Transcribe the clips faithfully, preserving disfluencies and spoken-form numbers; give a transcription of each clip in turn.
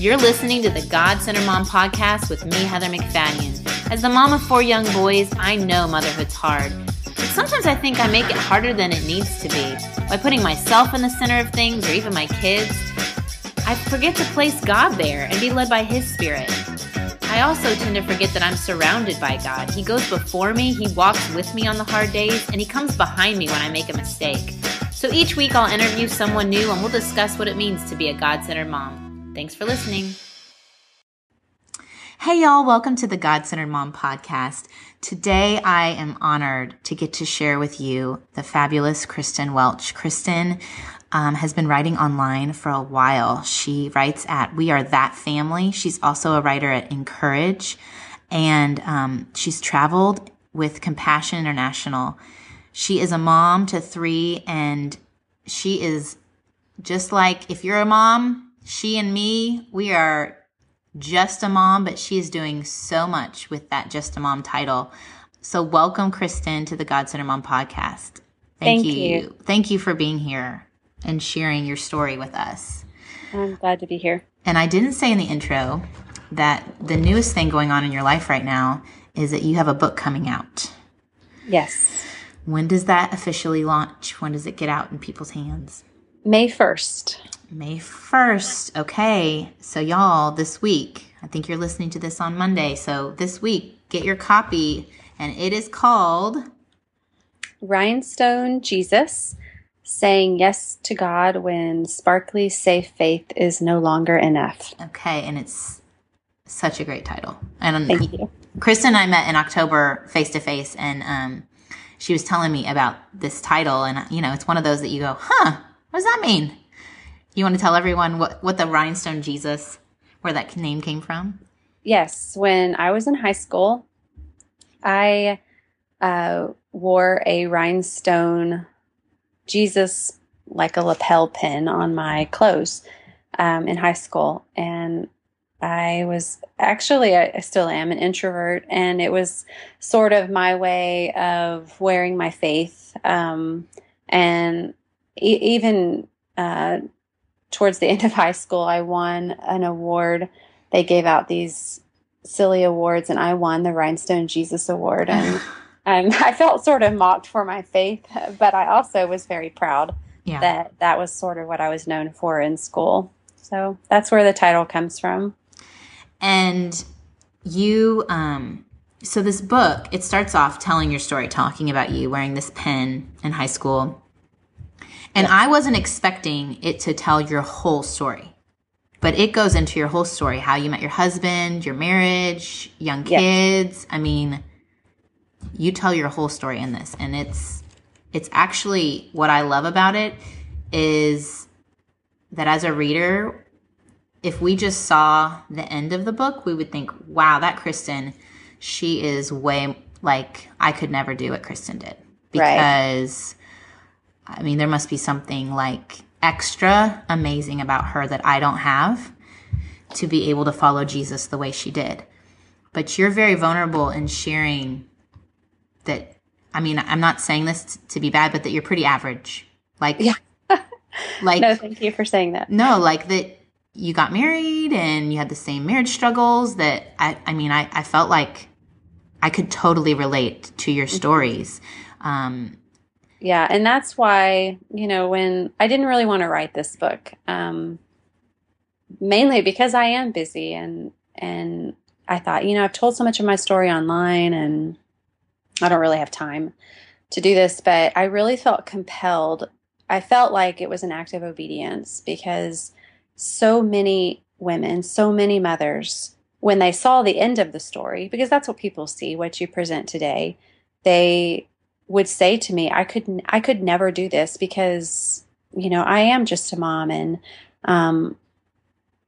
You're listening to the God-Centered Mom podcast with me, Heather McFadden. As the mom of four young boys, I know motherhood's hard. But sometimes I think I make it harder than it needs to be by putting myself in the center of things or even my kids. I forget to place God there and be led by His Spirit. I also tend to forget that I'm surrounded by God. He goes before me, He walks with me on the hard days, and He comes behind me when I make a mistake. So each week I'll interview someone new and we'll discuss what it means to be a God-Centered mom. Thanks for listening. Hey, y'all. Welcome to the God-Centered Mom podcast. Today, I am honored to get to share with you the fabulous Kristen Welch. Kristen um, has been writing online for a while. She writes at We Are That Family. She's also a writer at Encourage, and um, she's traveled with Compassion International. She is a mom to three, and she is just like, if you're a mom, she and me, we are just a mom, but she is doing so much with that just a mom title. So welcome, Kristen, to the God-Centered Mom podcast. Thank, Thank you. you. Thank you for being here and sharing your story with us. I'm glad to be here. And I didn't say in the intro that the newest thing going on in your life right now is that you have a book coming out. Yes. When does that officially launch? When does it get out in people's hands? May first. May first. Okay. So y'all, this week, I think you're listening to this on Monday. So this week, get your copy. And it is called Rhinestone Jesus, Saying Yes to God When Sparkly Safe Faith Is No Longer Enough. Okay. And it's such a great title. And Thank you. Kristen and I met in October face to face, and um, she was telling me about this title. And, you know, it's one of those that you go, huh, what does that mean? You want to tell everyone what, what the Rhinestone Jesus, where that name came from? Yes. When I was in high school, I uh, wore a Rhinestone Jesus, like a lapel pin, on my clothes um, in high school. And I was actually, I, I still am an introvert. And it was sort of my way of wearing my faith. Um, and e- even... Uh, Towards the end of high school, I won an award. They gave out these silly awards, and I won the Rhinestone Jesus Award. And um, I felt sort of mocked for my faith, but I also was very proud yeah. that that was sort of what I was known for in school. So that's where the title comes from. And you, um, so this book, it starts off telling your story, talking about you wearing this pin in high school. And I wasn't expecting it to tell your whole story, but it goes into your whole story, how you met your husband, your marriage, young kids. Yes. I mean, you tell your whole story in this, and it's it's actually what I love about it is that as a reader, if we just saw the end of the book, we would think, wow, that Kristen, she is way, like, I could never do what Kristen did, because... Right. I mean, there must be something like extra amazing about her that I don't have to be able to follow Jesus the way she did. But you're very vulnerable in sharing that. I mean, I'm not saying this t- to be bad, but that you're pretty average. Like, yeah. like, no, thank you for saying that. No, like that you got married and you had the same marriage struggles that I, I mean, I, I felt like I could totally relate to your stories. Um, Yeah, and that's why, you know, when I didn't really want to write this book, um, mainly because I am busy, and and I thought, you know, I've told so much of my story online, and I don't really have time to do this, but I really felt compelled. I felt like it was an act of obedience, because so many women, so many mothers, when they saw the end of the story, because that's what people see, what you present today, they... would say to me, I could, I could never do this because, you know, I am just a mom. And, um,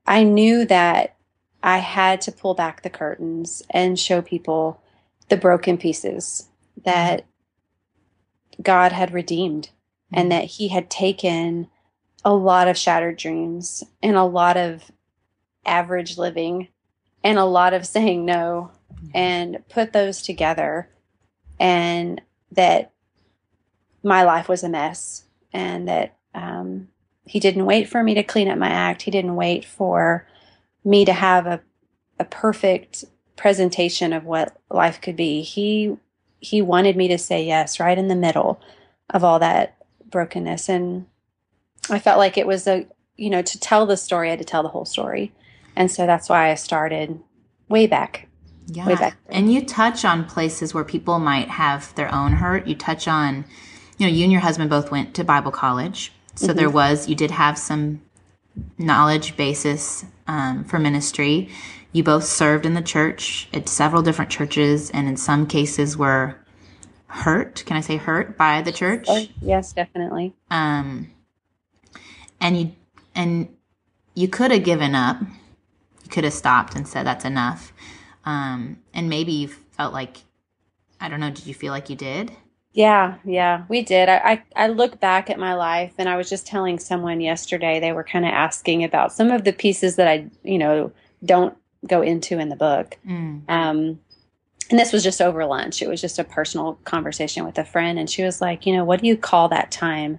I knew that I had to pull back the curtains and show people the broken pieces that God had redeemed, mm-hmm. and that He had taken a lot of shattered dreams and a lot of average living and a lot of saying no, mm-hmm. and put those together, and that my life was a mess, and that um, He didn't wait for me to clean up my act. He didn't wait for me to have a, a perfect presentation of what life could be. He he wanted me to say yes right in the middle of all that brokenness. And I felt like it was a, you know, to tell the story, I had to tell the whole story. And so that's why I started way back. Yeah. Way back. And you touch on places where people might have their own hurt. You touch on, you know, you and your husband both went to Bible college. So mm-hmm. there was, you did have some knowledge basis um, for ministry. You both served in the church at several different churches, and in some cases were hurt. Can I say hurt by the church? Oh, yes, definitely. Um, and you and you could have given up. You could have stopped and said that's enough. Um, and maybe you felt like, I don't know, did you feel like you did? Yeah, yeah, we did. I, I, I look back at my life, and I was just telling someone yesterday, they were kind of asking about some of the pieces that I, you know, don't go into in the book. Mm. Um, and this was just over lunch. It was just a personal conversation with a friend. And she was like, you know, what do you call that time?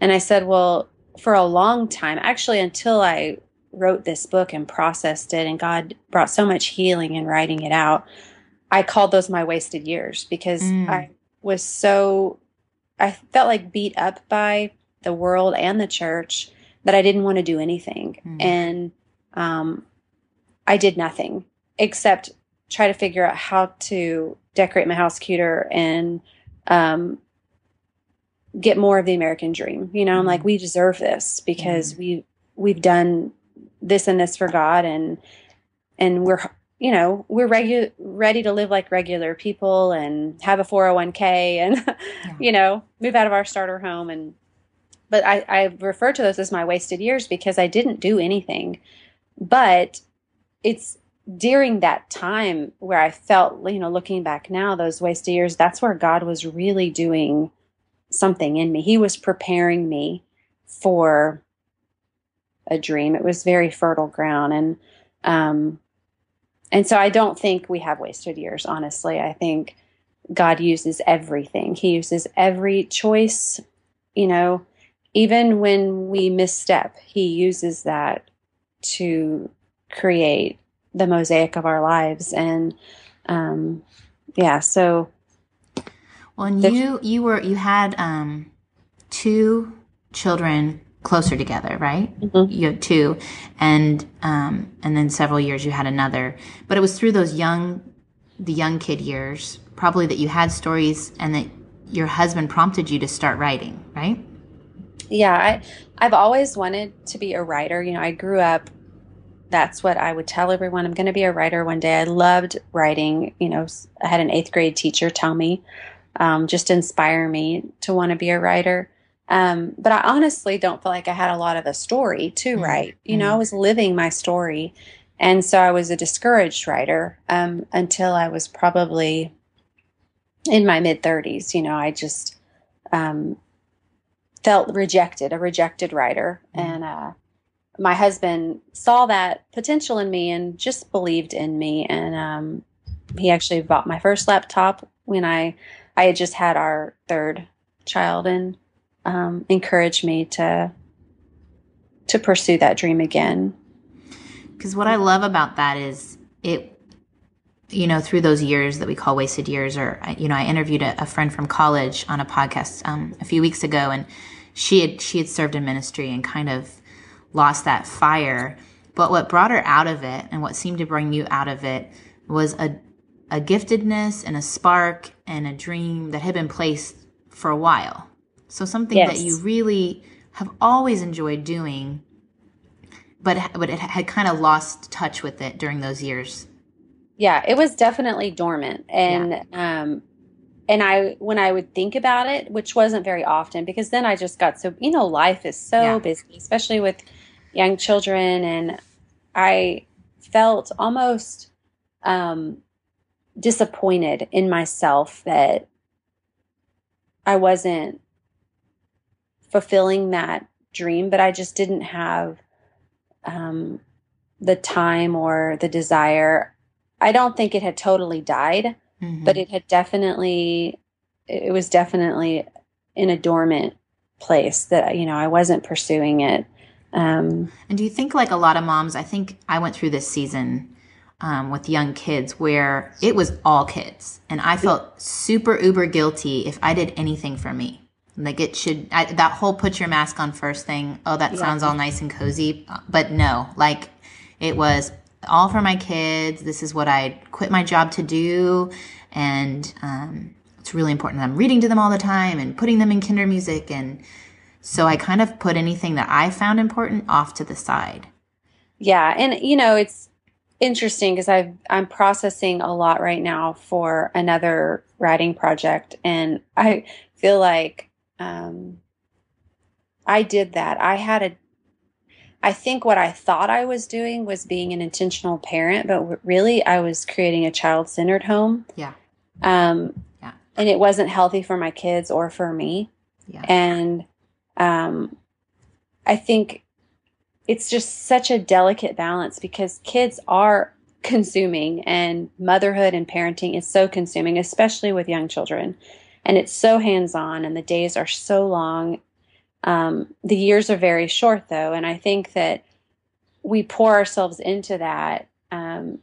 And I said, well, for a long time, actually, until I wrote this book and processed it, and God brought so much healing in writing it out, I called those my wasted years, because mm. I was so, I felt like beat up by the world and the church that I didn't want to do anything. Mm. And, um, I did nothing except try to figure out how to decorate my house cuter and um, get more of the American dream. You know, mm-hmm. I'm like, we deserve this because mm-hmm. we we've done this and this for God, and and we're you know we're regu- ready to live like regular people and have a four oh one k and yeah. you know, move out of our starter home. And but I, I refer to those as my wasted years because I didn't do anything, but it's during that time where I felt, you know, looking back now, those wasted years, that's where God was really doing something in me. He was preparing me for a dream. It was very fertile ground. And, um, and so I don't think we have wasted years, honestly. I think God uses everything. He uses every choice, you know, even when we misstep, He uses that to create the mosaic of our lives. And, um, yeah, so. Well, and you, you were, you had, um, two children closer together, right? Mm-hmm. You had two, and, um, and then several years you had another, but it was through those young, the young kid years, probably, that you had stories and that your husband prompted you to start writing, right? Yeah. I, I've always wanted to be a writer. You know, I grew up, that's what I would tell everyone. I'm going to be a writer one day. I loved writing. You know, I had an eighth grade teacher tell me, um, just inspire me to want to be a writer. Um, but I honestly don't feel like I had a lot of a story to write. Mm-hmm. You know, I was living my story. And so I was a discouraged writer, um, until I was probably in my mid thirties. You know, I just, um, felt rejected, a rejected writer. Mm-hmm. And, uh, my husband saw that potential in me and just believed in me. And, um, he actually bought my first laptop when I, I had just had our third child, and, um, encouraged me to, to pursue that dream again. 'Cause what I love about that is it, you know, through those years that we call wasted years, or, you know, I interviewed a, a friend from college on a podcast, um, a few weeks ago, and she had, she had served in ministry and kind of lost that fire. But what brought her out of it, and what seemed to bring you out of it, was a a giftedness and a spark and a dream that had been placed for a while. So something yes. that you really have always enjoyed doing, but but it had kind of lost touch with it during those years. Yeah, it was definitely dormant. And yeah. um and I, when I would think about it, which wasn't very often, because then I just got so, you know, life is so yeah. busy, especially with young children. And I felt almost um, disappointed in myself that I wasn't fulfilling that dream, but I just didn't have um, the time or the desire. I don't think it had totally died, mm-hmm. but it had definitely, it was definitely in a dormant place that, you know, I wasn't pursuing it. Um, and do you think, like a lot of moms, I think I went through this season um, with young kids where it was all kids, and I felt super uber guilty if I did anything for me. Like it should, I, that whole put your mask on first thing, oh, that yeah. sounds all nice and cozy, but no, like it was all for my kids. This is what I quit my job to do, and um, it's really important that I'm reading to them all the time and putting them in kinder music. And so I kind of put anything that I found important off to the side. Yeah. And, you know, it's interesting because I've, I'm processing a lot right now for another writing project. And I feel like um, I did that. I had a, I think what I thought I was doing was being an intentional parent, but really I was creating a child-centered home. Yeah. Um, yeah. And it wasn't healthy for my kids or for me. Yeah. And um, I think it's just such a delicate balance because kids are consuming, and motherhood and parenting is so consuming, especially with young children. And it's so hands-on, and the days are so long. Um, the years are very short, though. And I think that we pour ourselves into that. Um,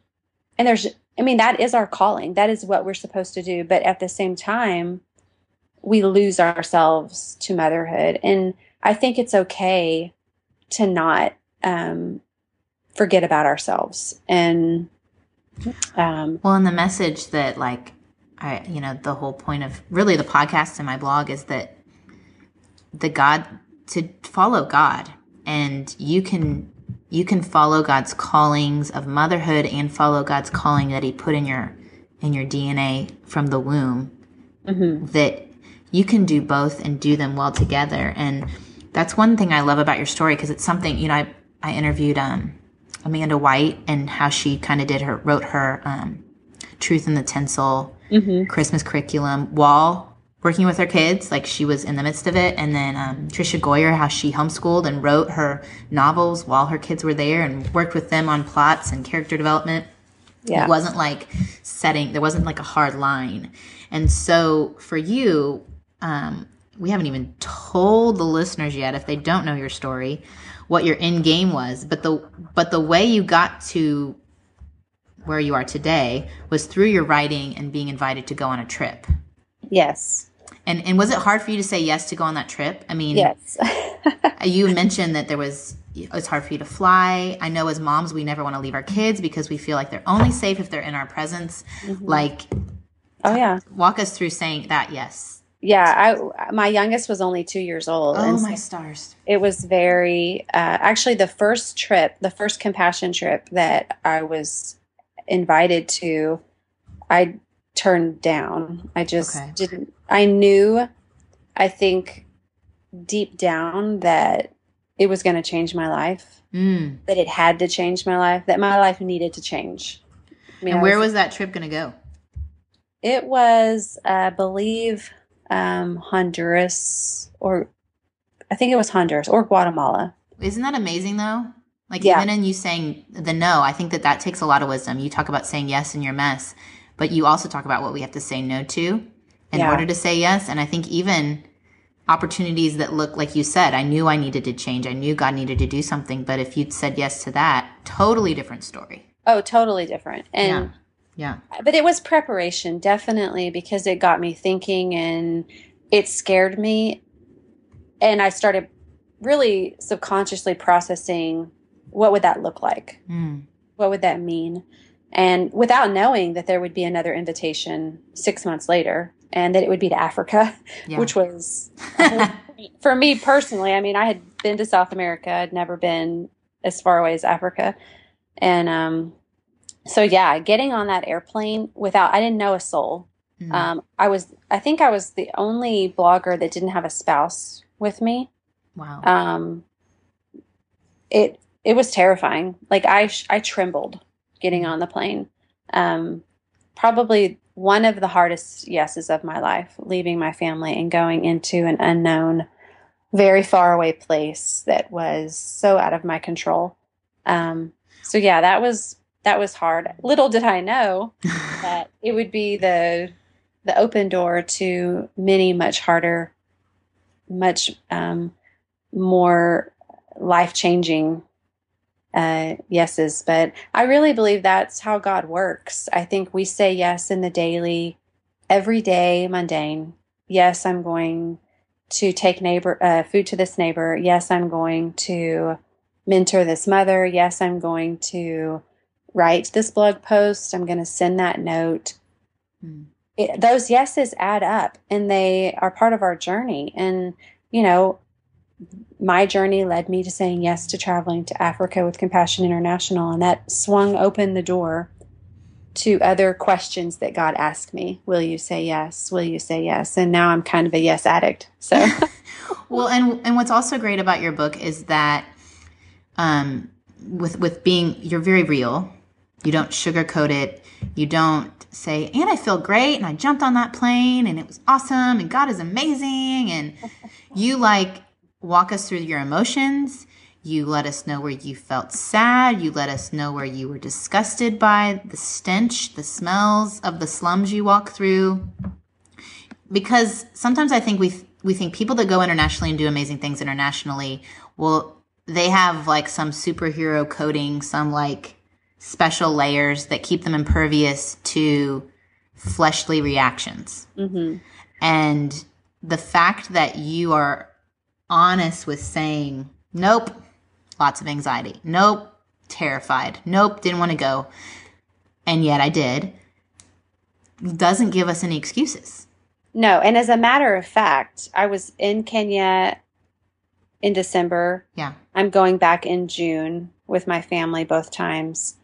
and there's, I mean, that is our calling. That is what we're supposed to do. But at the same time, we lose ourselves to motherhood. And I think it's okay to not um, forget about ourselves. And um, well, and the message that, like, I, you know, the whole point of really the podcast and my blog is that the God to follow God, and you can, you can follow God's callings of motherhood and follow God's calling that he put in your, in your D N A from the womb, mm-hmm. that you can do both and do them well together. And that's one thing I love about your story. Cause it's something, you know, I, I interviewed, um, Amanda White, and how she kind of did her, wrote her, um, Truth in the Tinsel, mm-hmm. Christmas curriculum while working with her kids, like she was in the midst of it. And then um, Tricia Goyer, how she homeschooled and wrote her novels while her kids were there and worked with them on plots and character development. Yeah. It wasn't like setting, there wasn't like a hard line. And so for you, um, we haven't even told the listeners yet, if they don't know your story, what your end game was. But the but the way you got to where you are today was through your writing and being invited to go on a trip. Yes. And and was it hard for you to say yes to go on that trip? I mean, yes. You mentioned that there was, it's hard for you to fly. I know as moms, we never want to leave our kids because we feel like they're only safe if they're in our presence. Mm-hmm. Like, oh yeah. Walk us through saying that yes. Yeah. I, my youngest was only two years old. Oh, and my so stars. It was very, uh, actually the first trip, the first compassion trip that I was invited to, I turned down. I just okay. didn't, I knew, I think deep down that it was going to change my life, mm. that it had to change my life, that my life needed to change. I mean, and where I was, was that trip going to go? It was, I believe, um, Honduras, or I think it was Honduras or Guatemala. Isn't that amazing though? Like yeah. even in you saying the no, I think that that takes a lot of wisdom. You talk about saying yes in your mess, but you also talk about what we have to say no to in yeah. order to say yes. And I think even opportunities that look like you said, I knew I needed to change. I knew God needed to do something. But if you'd said yes to that, totally different story. Oh, totally different. And yeah, yeah. But it was preparation, definitely, because it got me thinking and it scared me. And I started really subconsciously processing, what would that look like? Mm. What would that mean? And without knowing that there would be another invitation six months later and that it would be to Africa, yeah. which was, for me personally, I mean, I had been to South America. I'd never been as far away as Africa. And um, so, yeah, getting on that airplane without, I didn't know a soul. Mm. Um, I was, I think I was the only blogger that didn't have a spouse with me. Wow. Um, it, it was terrifying. Like I, sh- I trembled. Getting on the plane, um, probably one of the hardest yeses of my life, leaving my family and going into an unknown, very far away place that was so out of my control. Um, so yeah, that was, that was hard. Little did I know that it would be the, the open door to many, much harder, much, um, more life-changing uh, yeses. But I really believe that's how God works. I think we say yes in the daily, everyday mundane. Yes, I'm going to take neighbor uh, food to this neighbor. Yes, I'm going to mentor this mother. Yes, I'm going to write this blog post. I'm going to send that note. Mm. It, those yeses add up, and they are part of our journey. And, you know, my journey led me to saying yes to traveling to Africa with Compassion International, and that swung open the door to other questions that God asked me. Will you say yes? Will you say yes? And now I'm kind of a yes addict. So, well, and and what's also great about your book is that um, with with being, you're very real. You don't sugarcoat it. You don't say, and I feel great, and I jumped on that plane, and it was awesome, and God is amazing. And you like walk us through your emotions. You let us know where you felt sad. You let us know where you were disgusted by the stench, the smells of the slums you walk through. Because sometimes I think we we think people that go internationally and do amazing things internationally, well, they have like some superhero coding, some like special layers that keep them impervious to fleshly reactions. Mm-hmm. And the fact that you are honest with saying, nope, lots of anxiety. Nope, terrified. Nope, didn't want to go. And yet I did. Doesn't give us any excuses. No. And as a matter of fact, I was in Kenya in December. Yeah. I'm going back in June with my family both times.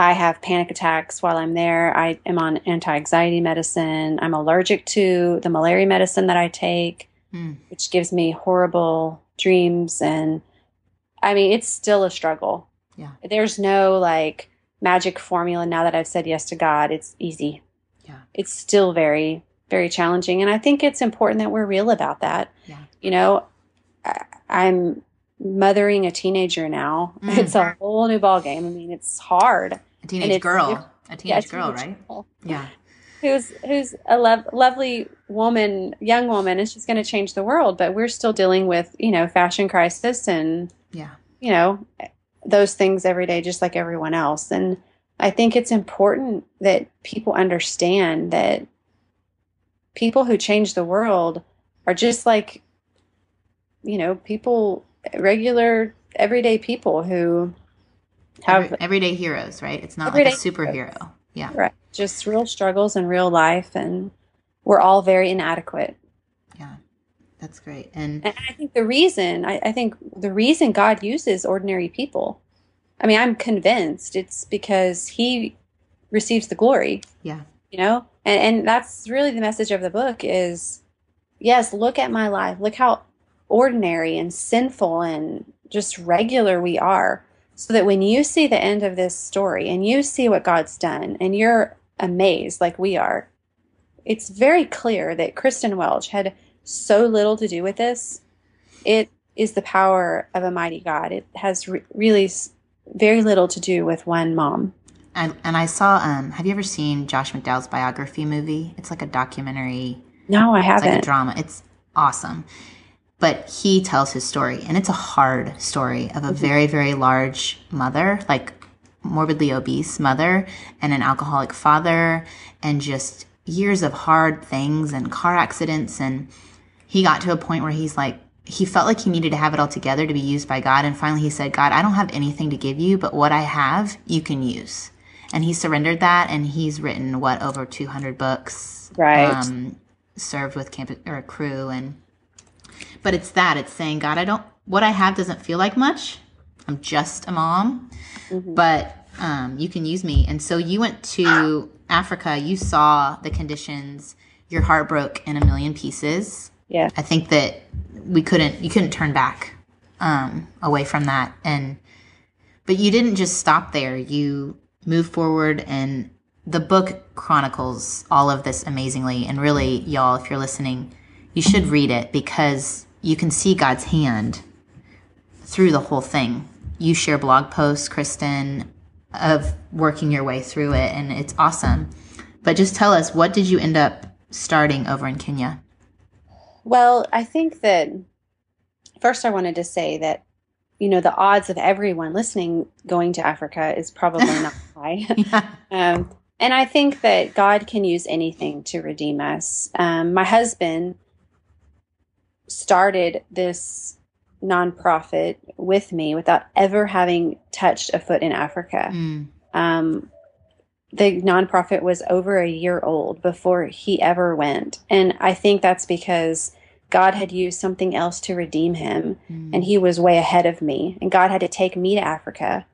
I have panic attacks while I'm there. I am on anti-anxiety medicine. I'm allergic to the malaria medicine that I take, mm. which gives me horrible dreams. And I mean, it's still a struggle. Yeah. There's no like magic formula now that I've said yes to God. It's easy. Yeah. It's still very, very challenging. And I think it's important that we're real about that. Yeah. You know, I, I'm mothering a teenager now. Mm. It's a whole new ballgame. I mean, it's hard. A teenage it's, girl, a teenage, yeah, a teenage girl, right? Girl. Yeah. Who's, who's a lo- lovely woman, young woman, and she's going to change the world, but we're still dealing with, you know, fashion crisis and, yeah, you know, those things every day, just like everyone else. And I think it's important that people understand that people who change the world are just like, you know, people, regular everyday people who have every, everyday heroes, right? It's not like a superhero. Heroes. Yeah. Right. Just real struggles in real life, and we're all very inadequate. Yeah. That's great. And, and I think the reason, I, I think the reason God uses ordinary people, I mean, I'm convinced it's because he receives the glory. Yeah. You know, and, and that's really the message of the book is, yes, look at my life. Look how ordinary and sinful and just regular we are, so that when you see the end of this story and you see what God's done and you're amazed like we are, it's very clear that Kristen Welch had so little to do with this. It is the power of a mighty God. It has re- really very little to do with one mom. And, and I saw, um, have you ever seen Josh McDowell's biography movie? It's like a documentary. No, I haven't. It's like a drama. It's awesome. But he tells his story, and it's a hard story of a very, very large mother, like morbidly obese mother, and an alcoholic father, and just years of hard things and car accidents. And he got to a point where he's like, he felt like he needed to have it all together to be used by God. And finally he said, God, I don't have anything to give you, but what I have, you can use. And he surrendered that, and he's written, what, over two hundred books. Right. Um, served with camp or a crew, and... But it's that, it's saying, God, I don't, what I have doesn't feel like much. I'm just a mom, mm-hmm. but um, you can use me. And so you went to Africa, you saw the conditions, your heart broke in a million pieces. Yeah. I think that we couldn't, you couldn't turn back um, away from that. And, but you didn't just stop there. You moved forward, and the book chronicles all of this amazingly. And really, y'all, if you're listening, you should read it, because you can see God's hand through the whole thing. You share blog posts, Kristen, of working your way through it, and it's awesome. But just tell us, what did you end up starting over in Kenya? Well, I think that first I wanted to say that you know, the odds of everyone listening going to Africa is probably not high. Yeah. Um, and I think that God can use anything to redeem us. Um, my husband started this nonprofit with me without ever having touched a foot in Africa. Mm. Um, the nonprofit was over a year old before he ever went. And I think that's because God had used something else to redeem him, mm. and he was way ahead of me. And God had to take me to Africa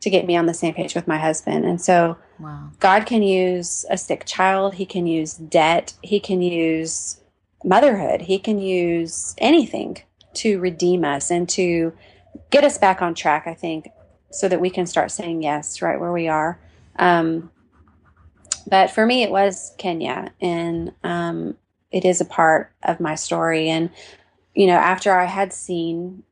to get me on the same page with my husband. And so wow. God can use a sick child. He can use debt. He can use motherhood. He can use anything to redeem us and to get us back on track, I think, so that we can start saying yes right where we are. Um, but for me, it was Kenya, and um, it is a part of my story. And, you know, after I had seen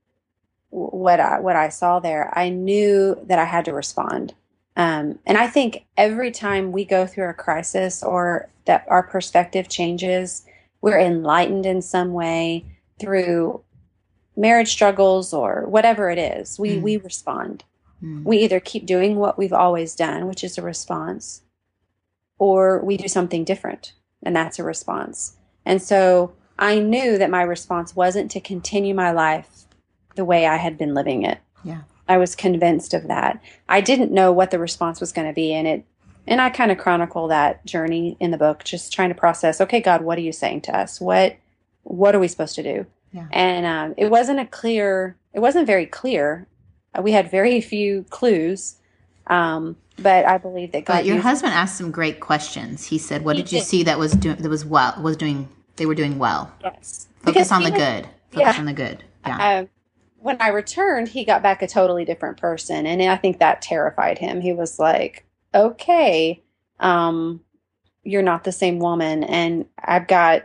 what I, what I saw there, I knew that I had to respond. Um, and I think every time we go through a crisis or that our perspective changes, we're enlightened in some way through marriage struggles or whatever it is, we, mm. we respond. Mm. We either keep doing what we've always done, which is a response, or we do something different, and that's a response. And so I knew that my response wasn't to continue my life the way I had been living it. Yeah. I was convinced of that. I didn't know what the response was going to be, and it, and I kind of chronicle that journey in the book, just trying to process, okay, God, what are you saying to us? What, what are we supposed to do? Yeah. And um, it wasn't a clear, it wasn't very clear. We had very few clues. Um, but I believe that God. But your husband asked some great questions. He said, "What did you see that was doing? That was well. Was doing? They were doing well. Yes. Focus on the good. Focus on the good. Yeah." Um, when I returned, he got back a totally different person, and I think that terrified him. He was like, "Okay, um, you're not the same woman, and I've got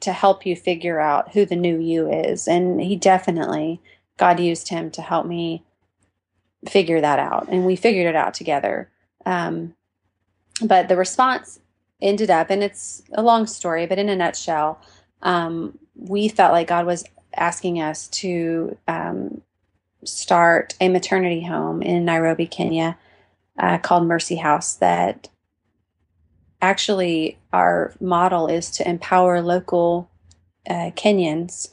to help you figure out who the new you is." And he definitely, God used him to help me figure that out. And we figured it out together. Um, but the response ended up, and it's a long story, but in a nutshell, um, we felt like God was asking us to um, start a maternity home in Nairobi, Kenya, uh, called Mercy House, that actually our model is to empower local uh, Kenyans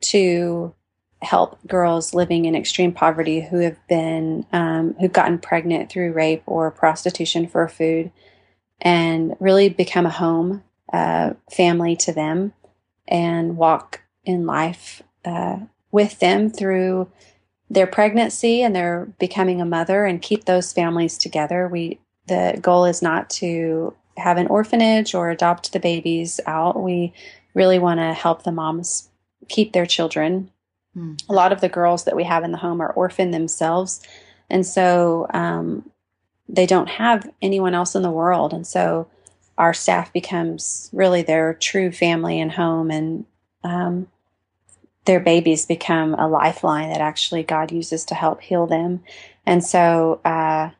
to help girls living in extreme poverty who have been, um, who've gotten pregnant through rape or prostitution for food, and really become a home, uh, family to them, and walk in life, uh, with them through their pregnancy and their becoming a mother, and keep those families together. We, the goal is not to have an orphanage or adopt the babies out. We really want to help the moms keep their children. A lot of the girls that we have in the home are orphaned themselves. And so um, they don't have anyone else in the world. And so our staff becomes really their true family and home. And um, their babies become a lifeline that actually God uses to help heal them. And so uh,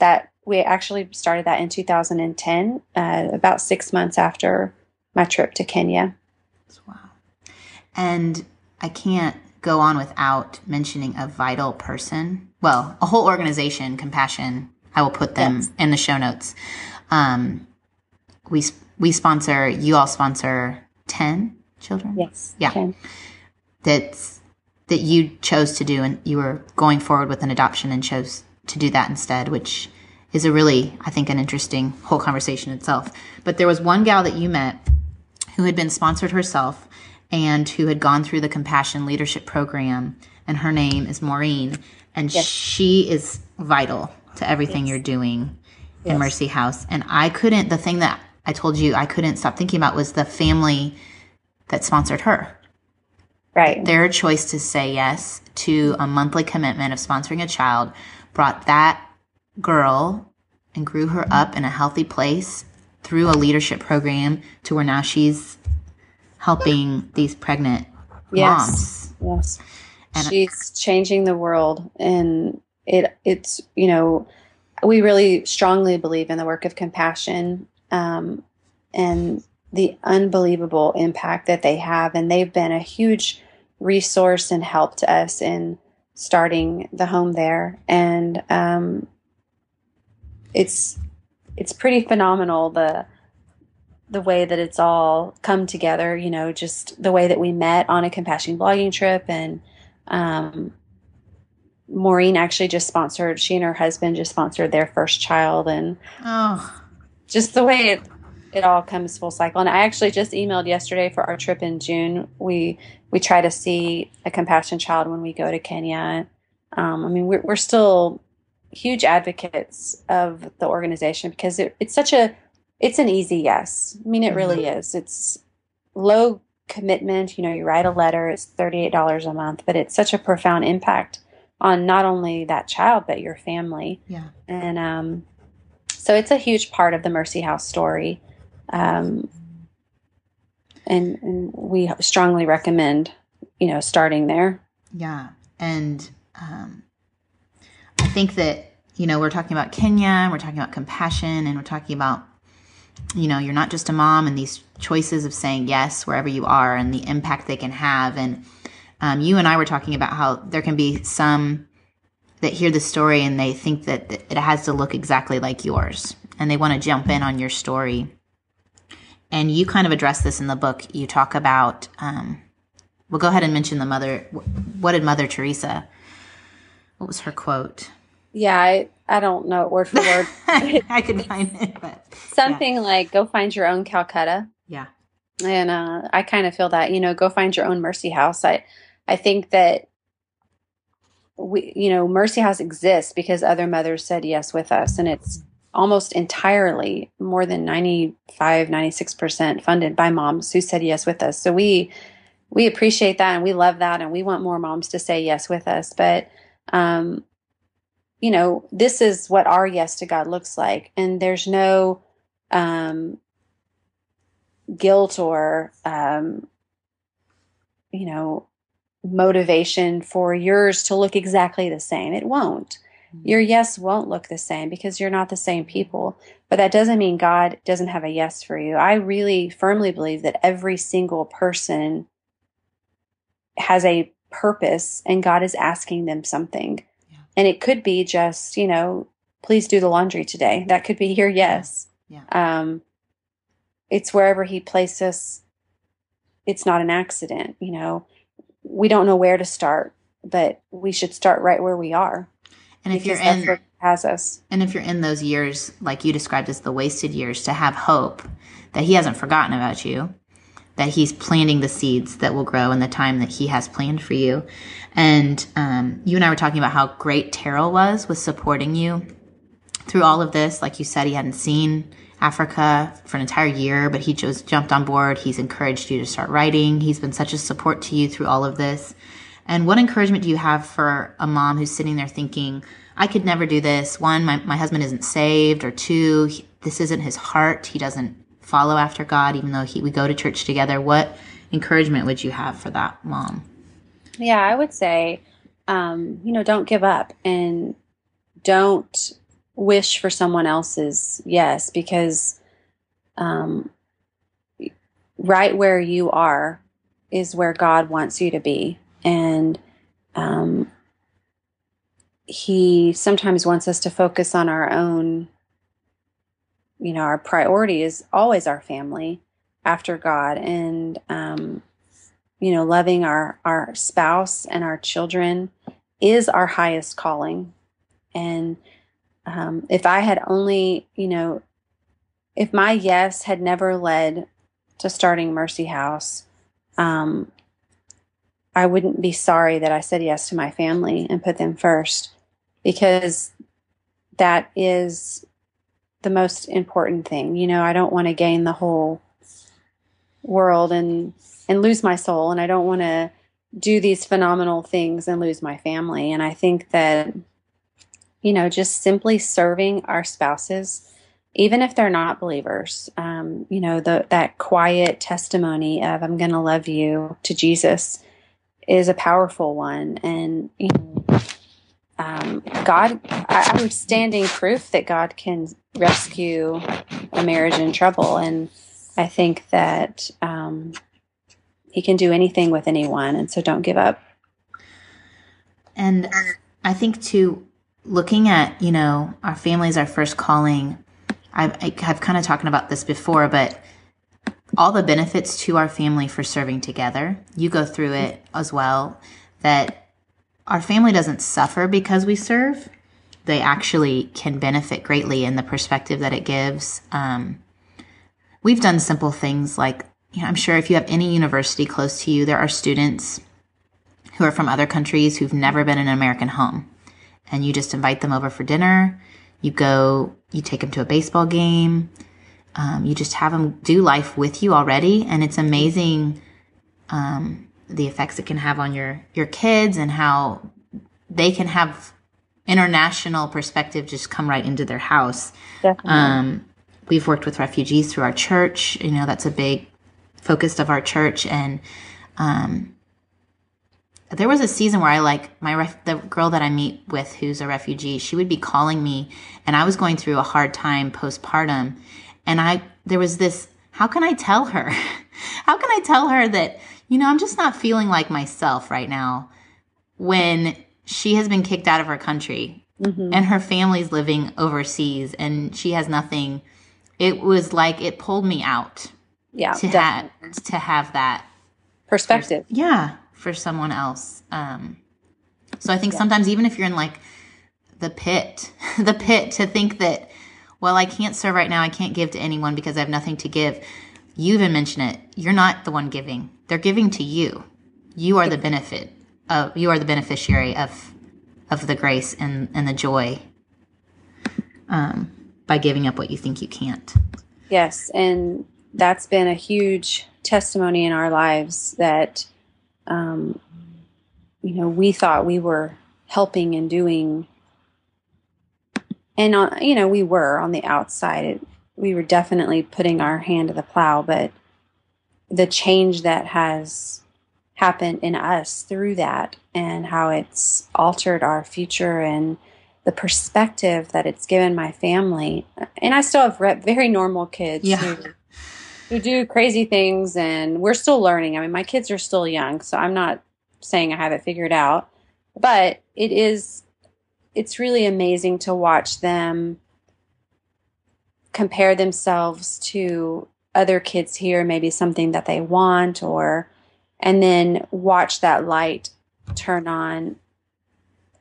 that we actually started that in two thousand ten, uh, about six months after my trip to Kenya. Wow. And I can't go on without mentioning a vital person, well, a whole organization, Compassion. I will put them yes. in the show notes. Um, we we sponsor, you all sponsor ten children? Yes. Yeah. ten. That's, that you chose to do, and you were going forward with an adoption and chose to do that instead, which is a really, I think, an interesting whole conversation itself. But there was one gal that you met who had been sponsored herself and who had gone through the Compassion Leadership Program, and her name is Maureen, and yes. she is vital to everything yes. you're doing yes. in Mercy House. And I couldn't, the thing that I told you I couldn't stop thinking about was the family that sponsored her. Right. Their choice to say yes to a monthly commitment of sponsoring a child brought that girl and grew her up in a healthy place through a leadership program to where now she's helping these pregnant yes. moms. Yes. And she's changing the world. And it it's, you know, we really strongly believe in the work of Compassion um, and the unbelievable impact that they have. And they've been a huge resource and help to us in starting the home there. And um, it's it's pretty phenomenal, the the way that it's all come together, you know, just the way that we met on a Compassion blogging trip. And um, Maureen actually just sponsored, she and her husband just sponsored their first child. And oh. just the way it, it all comes full cycle. And I actually just emailed yesterday for our trip in June. We we try to see a Compassion child when we go to Kenya. Um, I mean, we're, we're still huge advocates of the organization because it, it's such a, it's an easy yes. I mean, it really is. It's low commitment. You know, you write a letter, it's thirty-eight dollars a month, but it's such a profound impact on not only that child, but your family. Yeah. And um, so it's a huge part of the Mercy House story. Um, and, and we strongly recommend, you know, starting there. Yeah. And um, I think that, you know, we're talking about Kenya, we're talking about compassion, and we're talking about, you know, you're not just a mom, and these choices of saying yes wherever you are and the impact they can have. And um, you and I were talking about how there can be some that hear the story and they think that it has to look exactly like yours, and they want to jump in on your story. And you kind of address this in the book. You talk about, um, we'll go ahead and mention the mother. What did Mother Teresa, what was her quote? Yeah, I, I don't know it word for word. I could find it. But, something yeah. like, go find your own Calcutta. Yeah. And uh, I kind of feel that, you know, go find your own Mercy House. I, I think that, we, you know, Mercy House exists because other mothers said yes with us. And it's almost entirely, more than ninety-five, ninety-six percent funded by moms who said yes with us. So we we appreciate that, and we love that, and we want more moms to say yes with us. But, um, you know, this is what our yes to God looks like. And there's no um, guilt or, um, you know, motivation for yours to look exactly the same. It won't. Your yes won't look the same because you're not the same people, but that doesn't mean God doesn't have a yes for you. I really firmly believe that every single person has a purpose, and God is asking them something. Yeah. And it could be just, you know, please do the laundry today. That could be your yes. Yeah. Yeah. Um, it's wherever He placed us. It's not an accident. You know, we don't know where to start, but we should start right where we are. And if you're in, has us. And if you're in those years, like you described as the wasted years, to have hope that He hasn't forgotten about you, that He's planting the seeds that will grow in the time that He has planned for you. And um, you and I were talking about how great Terrell was with supporting you through all of this. Like you said, he hadn't seen Africa for an entire year, but he just jumped on board. He's encouraged you to start writing. He's been such a support to you through all of this. And what encouragement do you have for a mom who's sitting there thinking, I could never do this. One, my, my husband isn't saved. Or two, he, this isn't his heart. He doesn't follow after God, even though he, we go to church together. What encouragement would you have for that mom? Yeah, I would say, um, you know, don't give up, and don't wish for someone else's yes, because um, right where you are is where God wants you to be. And um, He sometimes wants us to focus on our own, you know, our priority is always our family after God, and, um, you know, loving our, our spouse and our children is our highest calling. And um, if I had only, you know, if my yes had never led to starting Mercy House, um, I wouldn't be sorry that I said yes to my family and put them first, because that is the most important thing. You know, I don't want to gain the whole world and, and lose my soul. And I don't want to do these phenomenal things and lose my family. And I think that, you know, just simply serving our spouses, even if they're not believers, um, you know, the, that quiet testimony of, I'm going to love you to Jesus, is a powerful one. And you know, um, God, I, I'm standing proof that God can rescue a marriage in trouble. And I think that um, He can do anything with anyone. And so don't give up. And I think too, looking at, you know, our family's our first calling. I, I've kind of talked about this before, but all the benefits to our family for serving together, you go through it as well, that our family doesn't suffer because we serve. They actually can benefit greatly in the perspective that it gives. Um, we've done simple things like, you know, I'm sure if you have any university close to you, there are students who are from other countries who've never been in an American home. And you just invite them over for dinner. You go, you take them to a baseball game. Um, you just have them do life with you already. And it's amazing um, the effects it can have on your, your kids and how they can have international perspective just come right into their house. Definitely. Um, we've worked with refugees through our church. You know, that's a big focus of our church. And um, there was a season where I like my ref- the girl that I meet with who's a refugee, she would be calling me and I was going through a hard time postpartum. And I, there was this, how can I tell her? How can I tell her that, you know, I'm just not feeling like myself right now when she has been kicked out of her country mm-hmm. and her family's living overseas and she has nothing. It was like, it pulled me out yeah, to, ha- to have that perspective. For, yeah. For someone else. Um, so I think yeah. sometimes even if you're in like the pit, the pit to think that, well, I can't serve right now. I can't give to anyone because I have nothing to give. You even mention it. You're not the one giving. They're giving to you. You are the benefit of, you are the beneficiary of, of the grace and, and the joy um, by giving up what you think you can't. Yes. And that's been a huge testimony in our lives that, um, you know, we thought we were helping and doing. And, on, you know, we were on the outside. It, we were definitely putting our hand to the plow, but the change that has happened in us through that and how it's altered our future and the perspective that it's given my family. And I still have rep- very normal kids yeah. who, who do crazy things, and we're still learning. I mean, my kids are still young, so I'm not saying I have it figured out, but it is... it's really amazing to watch them compare themselves to other kids here, maybe something that they want, or, and then watch that light turn on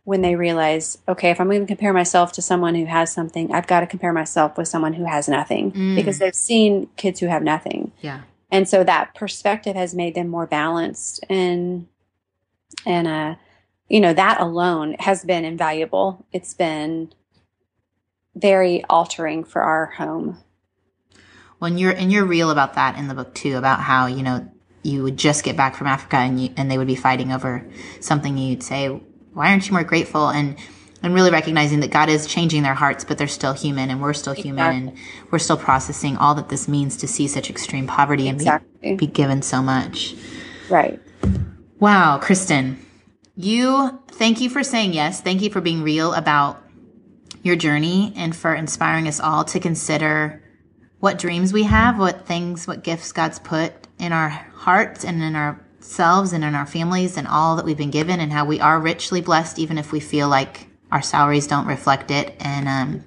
when they realize, okay, if I'm going to compare myself to someone who has something, I've got to compare myself with someone who has nothing mm. because they've seen kids who have nothing. Yeah. And so that perspective has made them more balanced and, and, uh, you know, that alone has been invaluable. It's been very altering for our home. Well, and you're, and you're real about that in the book too, about how, you know, you would just get back from Africa and you, and they would be fighting over something. You'd say, why aren't you more grateful? And, and really recognizing that God is changing their hearts, but they're still human and we're still human exactly. and we're still processing all that this means to see such extreme poverty and exactly. be, be given so much. Right. Wow. Kristen. You, thank you for saying yes. Thank you for being real about your journey and for inspiring us all to consider what dreams we have, what things, what gifts God's put in our hearts and in ourselves and in our families and all that we've been given, and how we are richly blessed, even if we feel like our salaries don't reflect it. And um,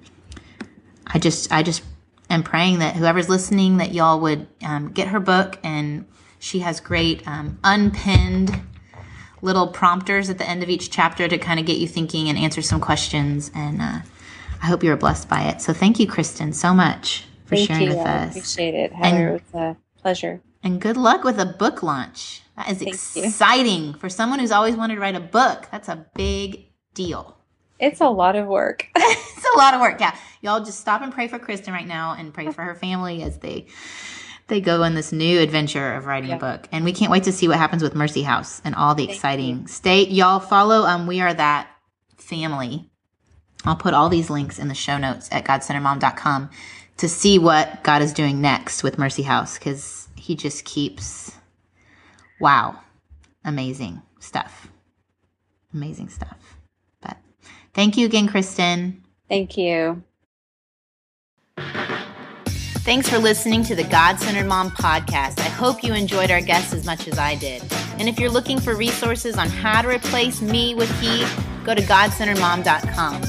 I just, I just am praying that whoever's listening, that y'all would um, get her book, and she has great um, unpinned little prompters at the end of each chapter to kind of get you thinking and answer some questions. And uh, I hope you were blessed by it. So thank you, Kristen, so much for thank sharing you. with I us. Appreciate it, Heather. It was a pleasure. And good luck with a book launch. That is thank exciting you. for someone who's always wanted to write a book. That's a big deal. It's a lot of work. It's a lot of work, yeah. Y'all just stop and pray for Kristen right now and pray for her family as they... they go on this new adventure of writing yeah. a book. And we can't wait to see what happens with Mercy House and all the Thank exciting you. state. Y'all follow um, We Are That Family. I'll put all these links in the show notes at God Centered Mom dot com to see what God is doing next with Mercy House, because he just keeps, wow, amazing stuff. Amazing stuff. But thank you again, Kristen. Thank you. Thanks for listening to the God Centered Mom podcast. I hope you enjoyed our guests as much as I did. And if you're looking for resources on how to replace me with he, go to God Centered Mom dot com.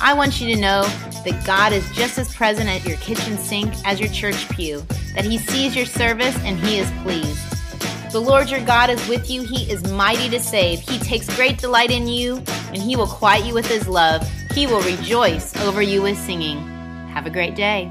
I want you to know that God is just as present at your kitchen sink as your church pew, that he sees your service and he is pleased. The Lord your God is with you. He is mighty to save. He takes great delight in you, and he will quiet you with his love. He will rejoice over you with singing. Have a great day.